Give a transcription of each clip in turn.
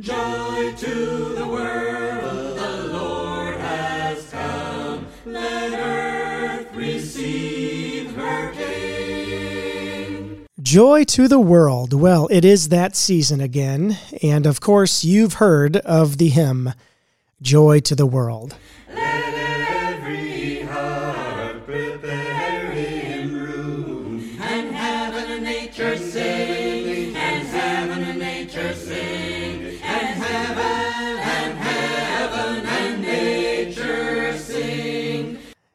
Joy to the world, the Lord has come. Let earth receive her King. Joy to the world. Well, it is that season again. And of course, you've heard of the hymn, Joy to the World.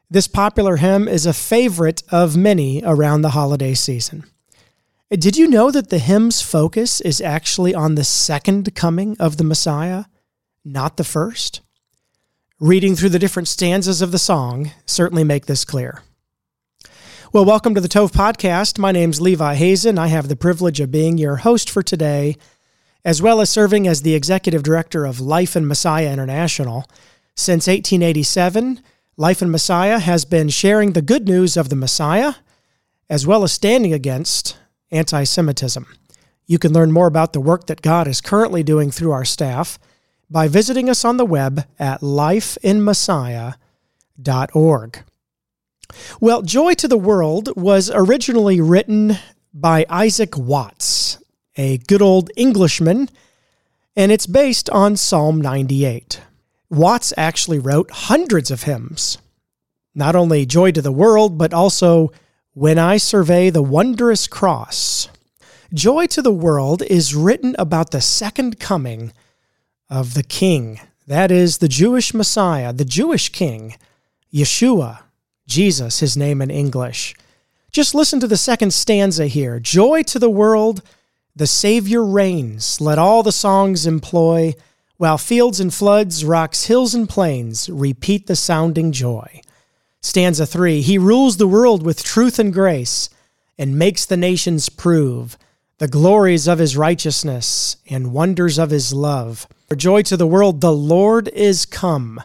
This popular hymn is a favorite of many around the holiday season. Did you know that the hymn's focus is actually on the second coming of the Messiah, not the first? Reading through the different stanzas of the song certainly make this clear. Well, welcome to the Tov Podcast. My name's Levi Hazen. I have the privilege of being your host for today, as well as serving as the Executive Director of Life in Messiah International. Since 1887, Life in Messiah has been sharing the good news of the Messiah, as well as standing against anti-Semitism. You can learn more about the work that God is currently doing through our staff by visiting us on the web at lifeandmessiah.org. Well, Joy to the World was originally written by Isaac Watts, a good old Englishman, and it's based on Psalm 98. Watts actually wrote hundreds of hymns, not only Joy to the World, but also When I Survey the Wondrous Cross. Joy to the World is written about the second coming of the King, that is, the Jewish Messiah, the Jewish King, Yeshua, Jesus, his name in English. Just listen to the second stanza here. Joy to the world, the Savior reigns, let all the songs employ, while fields and floods, rocks, hills, and plains repeat the sounding joy. Stanza 3, he rules the world with truth and grace and makes the nations prove the glories of his righteousness and wonders of his love. For joy to the world, the Lord is come.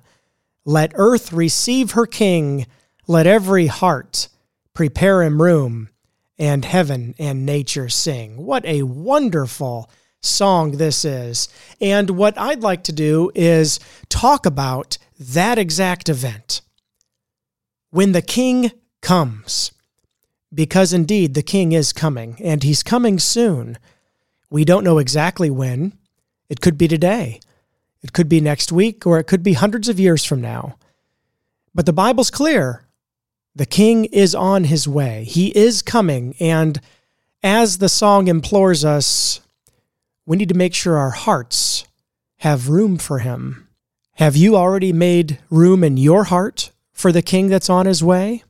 Let earth receive her King. Let every heart prepare him room, and heaven and nature sing. What a wonderful song this is. And what I'd like to do is talk about that exact event. When the King comes, because indeed the King is coming, and he's coming soon. We don't know exactly when. It could be today. It could be next week, or it could be hundreds of years from now. But the Bible's clear. The King is on his way. He is coming, and as the song implores us, we need to make sure our hearts have room for him. Have you already made room in your heart for the King that's on his way?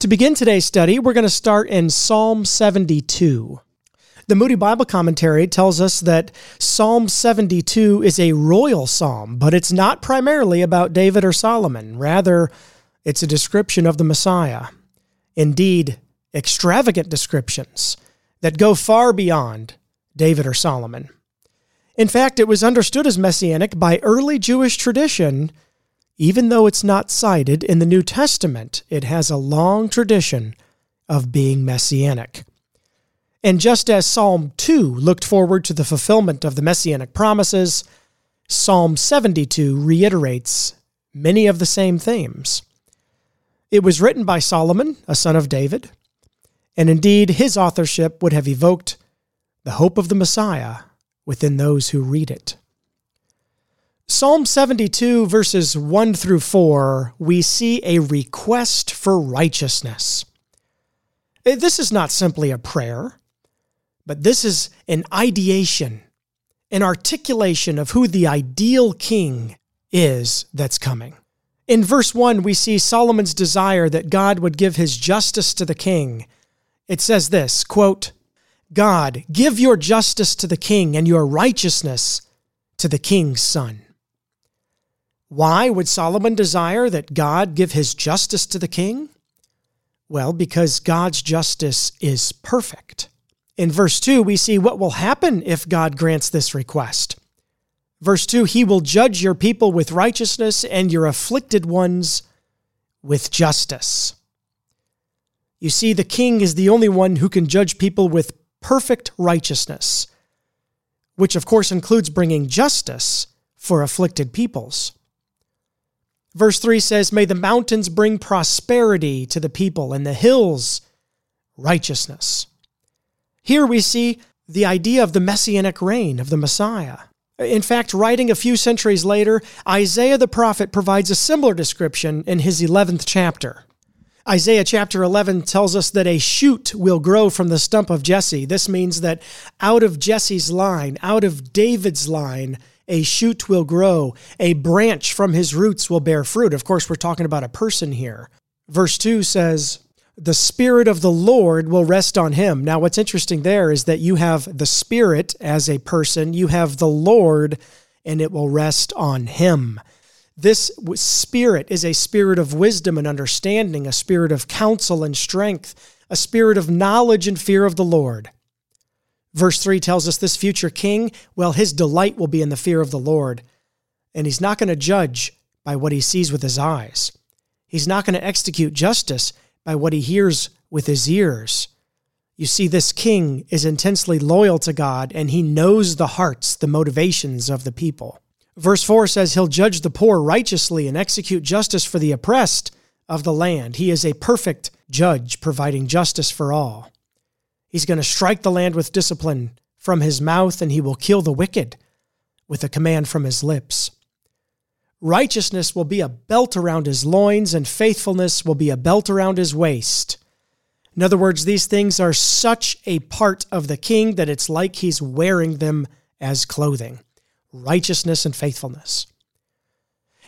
To begin today's study, we're going to start in Psalm 72. The Moody Bible Commentary tells us that Psalm 72 is a royal psalm, but it's not primarily about David or Solomon. Rather, it's a description of the Messiah. Indeed, extravagant descriptions that go far beyond David or Solomon. In fact, it was understood as messianic by early Jewish tradition, even though it's not cited in the New Testament. It has a long tradition of being messianic. And just as Psalm 2 looked forward to the fulfillment of the messianic promises, Psalm 72 reiterates many of the same themes. It was written by Solomon, a son of David, and indeed his authorship would have evoked the hope of the Messiah within those who read it. Psalm 72, verses 1 through 4, we see a request for righteousness. This is not simply a prayer, but this is an ideation, an articulation of who the ideal King is that's coming. In verse 1, we see Solomon's desire that God would give his justice to the King. It says this, quote, God, give your justice to the King and your righteousness to the King's son. Why would Solomon desire that God give his justice to the King? Well, because God's justice is perfect. In verse 2, we see what will happen if God grants this request. Verse 2, he will judge your people with righteousness and your afflicted ones with justice. You see, the King is the only one who can judge people with perfect righteousness. which of course includes bringing justice for afflicted peoples. Verse 3 says, "May the mountains bring prosperity to the people, and the hills righteousness." Here we see the idea of the messianic reign of the Messiah. In fact, writing a few centuries later, Isaiah the prophet provides a similar description in his 11th chapter. Isaiah chapter 11 tells us that a shoot will grow from the stump of Jesse. This means that out of Jesse's line, out of David's line, a shoot will grow. A branch from his roots will bear fruit. Of course, we're talking about a person here. Verse 2 says, "The Spirit of the Lord will rest on him." Now, what's interesting there is that you have the Spirit as a person, you have the Lord, and it will rest on him. This Spirit is a spirit of wisdom and understanding, a spirit of counsel and strength, a spirit of knowledge and fear of the Lord. Verse 3 tells us this future king, well, his delight will be in the fear of the Lord, and he's not going to judge by what he sees with his eyes. He's not going to execute justice by what he hears with his ears. You see, this king is intensely loyal to God, and he knows the hearts, the motivations of the people. Verse 4 says he'll judge the poor righteously and execute justice for the oppressed of the land. He is a perfect judge, providing justice for all. He's going to strike the land with discipline from his mouth, and he will kill the wicked with a command from his lips. Righteousness will be a belt around his loins, and faithfulness will be a belt around his waist. In other words, these things are such a part of the king that it's like he's wearing them as clothing. Righteousness and faithfulness.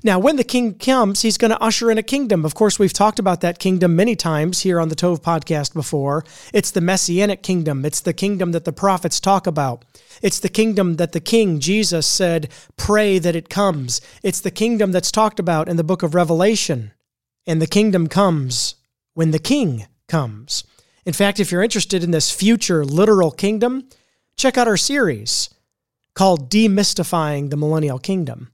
Now, when the king comes, he's going to usher in a kingdom. Of course, we've talked about that kingdom many times here on the Tov Podcast before. It's the Messianic kingdom. It's the kingdom that the prophets talk about. It's the kingdom that the king, Jesus, said, pray that it comes. It's the kingdom that's talked about in the book of Revelation. And the kingdom comes when the king comes. In fact, if you're interested in this future literal kingdom, check out our series called Demystifying the Millennial Kingdom.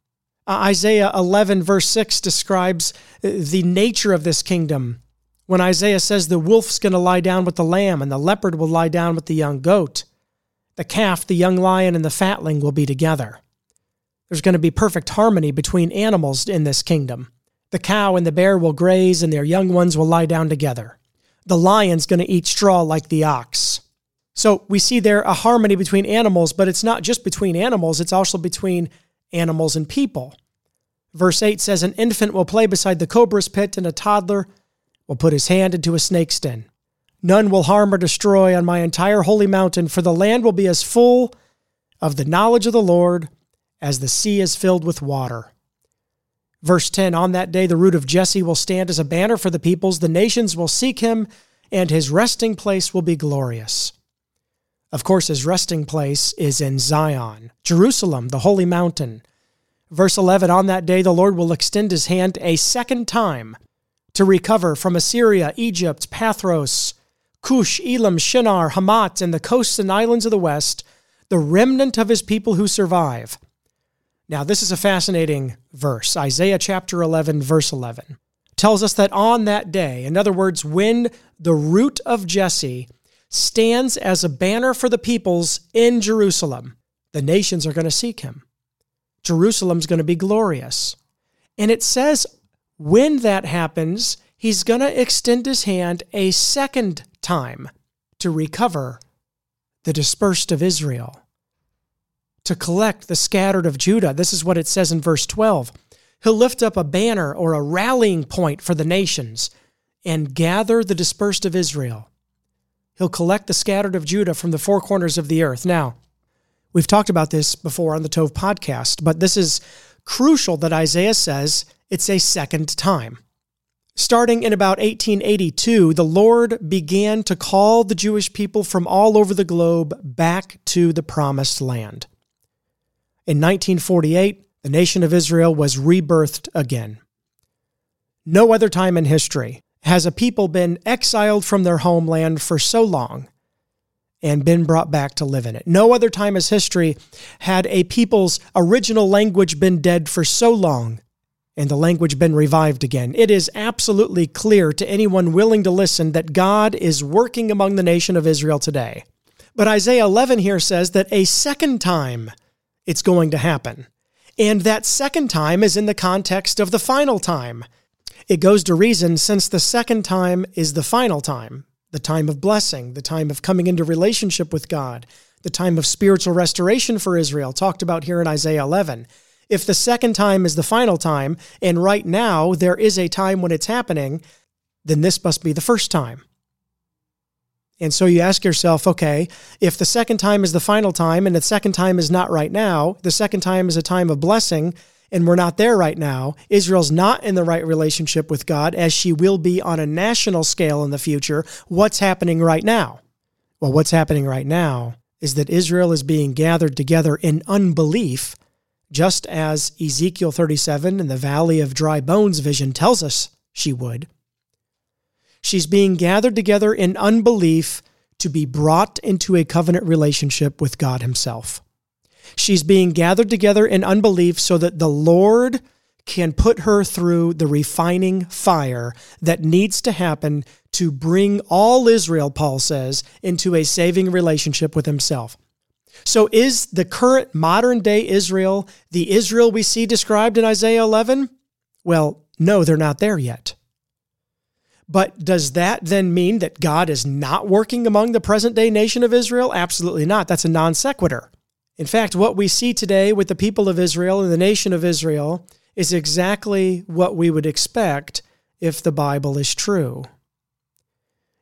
Isaiah 11 verse 6 describes the nature of this kingdom when Isaiah says the wolf's going to lie down with the lamb and the leopard will lie down with the young goat. The calf, the young lion, and the fatling will be together. There's going to be perfect harmony between animals in this kingdom. The cow and the bear will graze and their young ones will lie down together. The lion's going to eat straw like the ox. So we see there a harmony between animals, but it's not just between animals, it's also between animals and people. Verse 8 says, "An infant will play beside the cobra's pit, and a toddler will put his hand into a snake's den. None will harm or destroy on my entire holy mountain, for the land will be as full of the knowledge of the Lord as the sea is filled with water." Verse 10, "On that day the root of Jesse will stand as a banner for the peoples. The nations will seek him, and his resting place will be glorious." Of course, his resting place is in Zion, Jerusalem, the holy mountain. Verse 11, "On that day the Lord will extend his hand a second time to recover from Assyria, Egypt, Pathros, Cush, Elam, Shinar, Hamat, and the coasts and islands of the west, the remnant of his people who survive." Now, this is a fascinating verse. Isaiah chapter 11, verse 11, tells us that on that day, in other words, when the root of Jesse stands as a banner for the peoples in Jerusalem, the nations are going to seek him. Jerusalem's going to be glorious. And it says when that happens, he's going to extend his hand a second time to recover the dispersed of Israel, to collect the scattered of Judah. This is what it says in verse 12. He'll lift up a banner or a rallying point for the nations and gather the dispersed of Israel. He'll collect the scattered of Judah from the four corners of the earth. Now, we've talked about this before on the Tov Podcast, but this is crucial that Isaiah says it's a second time. Starting in about 1882, the Lord began to call the Jewish people from all over the globe back to the Promised Land. In 1948, the nation of Israel was rebirthed again. No other time in history has a people been exiled from their homeland for so long and been brought back to live in it. No other time as history had a people's original language been dead for so long and the language been revived again. It is absolutely clear to anyone willing to listen that God is working among the nation of Israel today. But Isaiah 11 here says that a second time it's going to happen. And that second time is in the context of the final time. It goes to reason, since the second time is the final time, the time of blessing, the time of coming into relationship with God, the time of spiritual restoration for Israel, talked about here in Isaiah 11. If the second time is the final time, and right now there is a time when it's happening, then this must be the first time. And so you ask yourself, okay, if the second time is the final time, and the second time is not right now, the second time is a time of blessing, and we're not there right now, Israel's not in the right relationship with God, as she will be on a national scale in the future, what's happening right now? Well, what's happening right now is that Israel is being gathered together in unbelief, just as Ezekiel 37 and the Valley of Dry Bones vision tells us she would. She's being gathered together in unbelief to be brought into a covenant relationship with God himself. She's being gathered together in unbelief so that the Lord can put her through the refining fire that needs to happen to bring all Israel, Paul says, into a saving relationship with himself. So is the current modern-day Israel the Israel we see described in Isaiah 11? Well, no, they're not there yet. But does that then mean that God is not working among the present-day nation of Israel? Absolutely not. That's a non sequitur. In fact, what we see today with the people of Israel and the nation of Israel is exactly what we would expect if the Bible is true.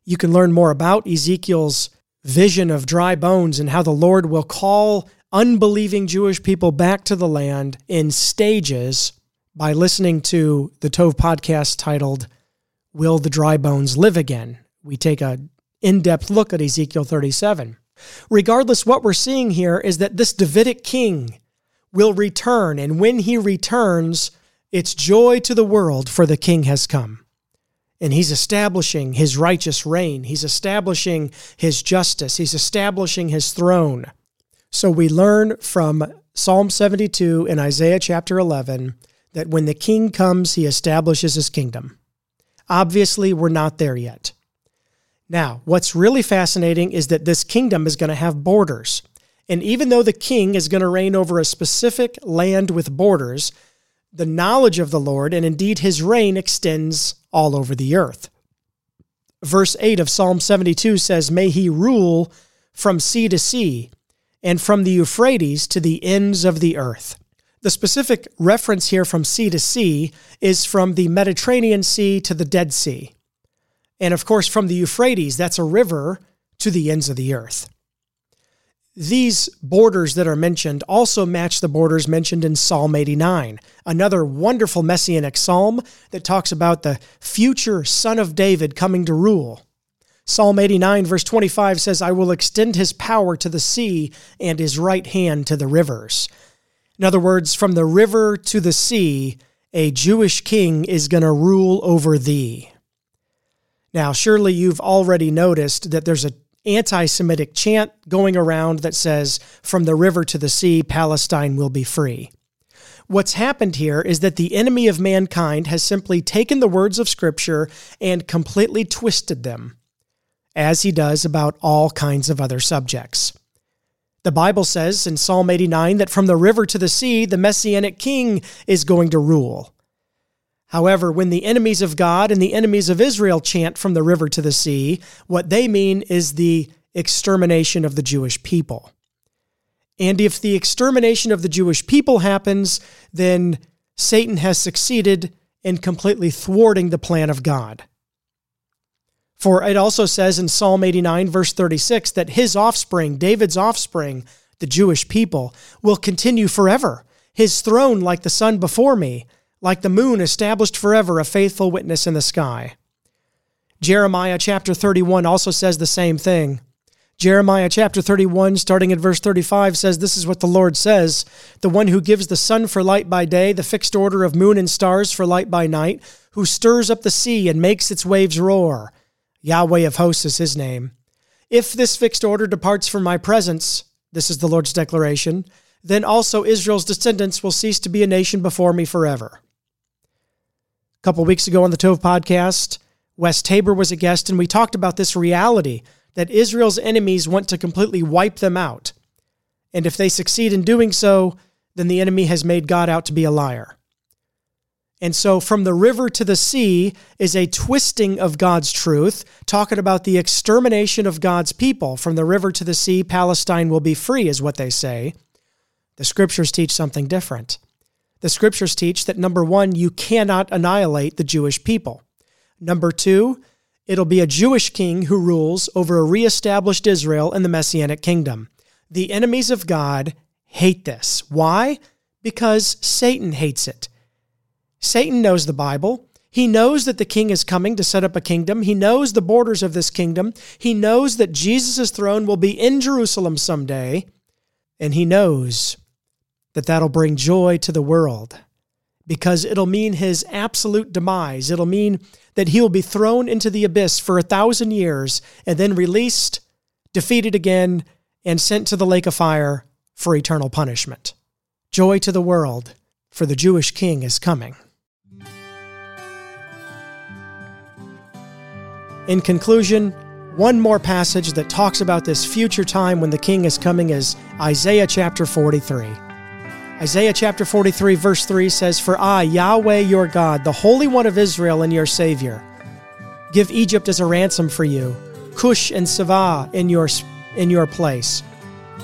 You can learn more about Ezekiel's vision of dry bones and how the Lord will call unbelieving Jewish people back to the land in stages by listening to the Tov Podcast titled, Will the Dry Bones Live Again? We take an in-depth look at Ezekiel 37. Regardless, what we're seeing here is that this Davidic king will return, and when he returns, it's joy to the world, for the king has come. And he's establishing his righteous reign. He's establishing his justice. He's establishing his throne. So we learn from Psalm 72 and Isaiah chapter 11 that when the king comes, he establishes his kingdom. Obviously, we're not there yet. Now, what's really fascinating is that this kingdom is going to have borders. And even though the king is going to reign over a specific land with borders, the knowledge of the Lord, and indeed his reign, extends all over the earth. Verse 8 of Psalm 72 says, May he rule from sea to sea, and from the Euphrates to the ends of the earth. The specific reference here from sea to sea is from the Mediterranean Sea to the Dead Sea. And of course, from the Euphrates, that's a river, to the ends of the earth. These borders that are mentioned also match the borders mentioned in Psalm 89, another wonderful messianic psalm that talks about the future son of David coming to rule. Psalm 89 verse 25 says, I will extend his power to the sea and his right hand to the rivers. In other words, from the river to the sea, a Jewish king is going to rule over thee. Now, surely you've already noticed that there's an anti-Semitic chant going around that says, from the river to the sea, Palestine will be free. What's happened here is that the enemy of mankind has simply taken the words of Scripture and completely twisted them, as he does about all kinds of other subjects. The Bible says in Psalm 89 that from the river to the sea, the Messianic king is going to rule. However, when the enemies of God and the enemies of Israel chant from the river to the sea, what they mean is the extermination of the Jewish people. And if the extermination of the Jewish people happens, then Satan has succeeded in completely thwarting the plan of God. For it also says in Psalm 89, verse 36, that his offspring, David's offspring, the Jewish people, will continue forever. His throne like the sun before me, like the moon established forever, a faithful witness in the sky. Jeremiah chapter 31 also says the same thing. Jeremiah chapter 31, starting at verse 35, says, This is what the Lord says, the one who gives the sun for light by day, the fixed order of moon and stars for light by night, who stirs up the sea and makes its waves roar. Yahweh of hosts is his name. If this fixed order departs from my presence, this is the Lord's declaration, then also Israel's descendants will cease to be a nation before me forever. A couple weeks ago on the Tov Podcast, Wes Tabor was a guest, and we talked about this reality that Israel's enemies want to completely wipe them out. And if they succeed in doing so, then the enemy has made God out to be a liar. And so from the river to the sea is a twisting of God's truth, talking about the extermination of God's people. From the river to the sea, Palestine will be free, is what they say. The scriptures teach something different. The scriptures teach that, number one, you cannot annihilate the Jewish people. Number two, it'll be a Jewish king who rules over a reestablished Israel and the Messianic kingdom. The enemies of God hate this. Why? Because Satan hates it. Satan knows the Bible. He knows that the king is coming to set up a kingdom. He knows the borders of this kingdom. He knows that Jesus' throne will be in Jerusalem someday. And he knows that that'll bring joy to the world because it'll mean his absolute demise. It'll mean that he'll be thrown into the abyss for 1,000 years and then released, defeated again, and sent to the lake of fire for eternal punishment. Joy to the world, for the Jewish king is coming. In conclusion, one more passage that talks about this future time when the king is coming is Isaiah chapter 43. Isaiah chapter 43 verse 3 says, "For I, Yahweh your God, the Holy One of Israel and your Savior, give Egypt as a ransom for you, Cush and Seba in your place."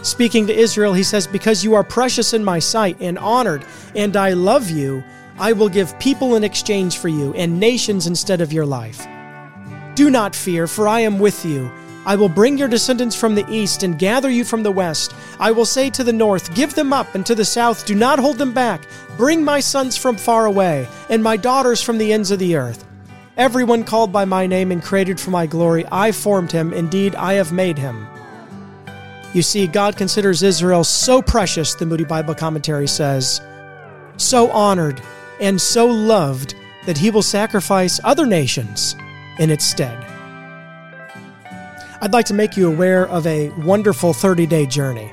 Speaking to Israel, he says, "Because you are precious in my sight and honored, and I love you, I will give people in exchange for you and nations instead of your life. Do not fear, for I am with you. I will bring your descendants from the east and gather you from the west. I will say to the north, give them up, and to the south, do not hold them back. Bring my sons from far away and my daughters from the ends of the earth. Everyone called by my name and created for my glory, I formed him. Indeed, I have made him." You see, God considers Israel so precious, the Moody Bible Commentary says, so honored and so loved that he will sacrifice other nations in its stead. I'd like to make you aware of a wonderful 30-day journey.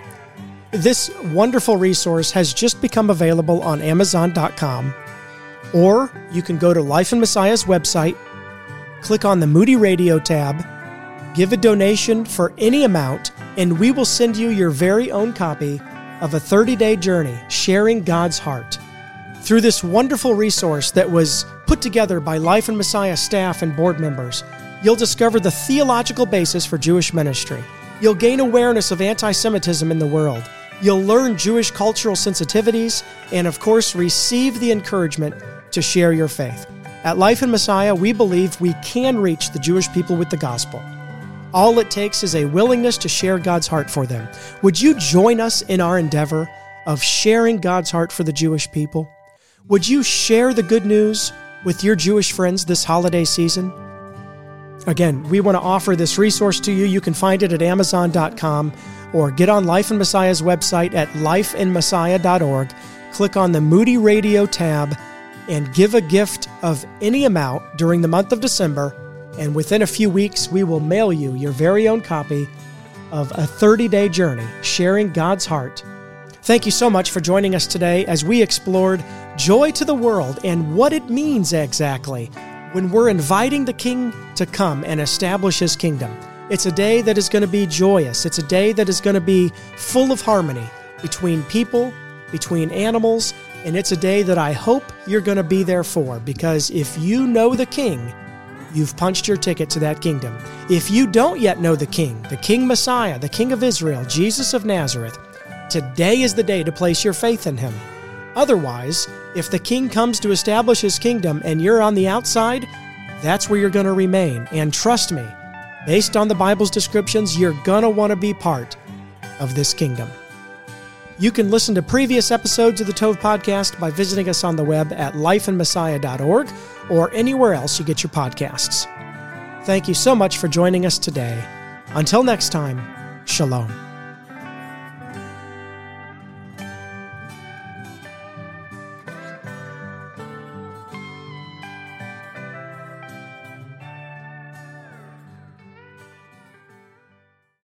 This wonderful resource has just become available on Amazon.com, or you can go to Life in Messiah's website, click on the Moody Radio tab, give a donation for any amount, and we will send you your very own copy of a 30-day journey, Sharing God's Heart. Through this wonderful resource that was put together by Life and Messiah staff and board members, you'll discover the theological basis for Jewish ministry. You'll gain awareness of anti-Semitism in the world. You'll learn Jewish cultural sensitivities and, of course, receive the encouragement to share your faith. At Life and Messiah, we believe we can reach the Jewish people with the gospel. All it takes is a willingness to share God's heart for them. Would you join us in our endeavor of sharing God's heart for the Jewish people? Would you share the good news with your Jewish friends this holiday season? Again, we want to offer this resource to you. You can find it at Amazon.com or get on Life in Messiah's website at lifeandmessiah.org. Click on the Moody Radio tab and give a gift of any amount during the month of December. And within a few weeks, we will mail you your very own copy of a 30-day journey, Sharing God's Heart. Thank you so much for joining us today as we explored joy to the world and what it means exactly when we're inviting the King to come and establish his kingdom. It's a day that is going to be joyous. It's a day that is going to be full of harmony between people, between animals, and it's a day that I hope you're going to be there for, because if you know the King, you've punched your ticket to that kingdom. If you don't yet know the King Messiah, the King of Israel, Jesus of Nazareth, today is the day to place your faith in him. Otherwise, if the King comes to establish his kingdom and you're on the outside, that's where you're going to remain. And trust me, based on the Bible's descriptions, you're going to want to be part of this kingdom. You can listen to previous episodes of the Tov Podcast by visiting us on the web at lifeandmessiah.org or anywhere else you get your podcasts. Thank you so much for joining us today. Until next time, shalom.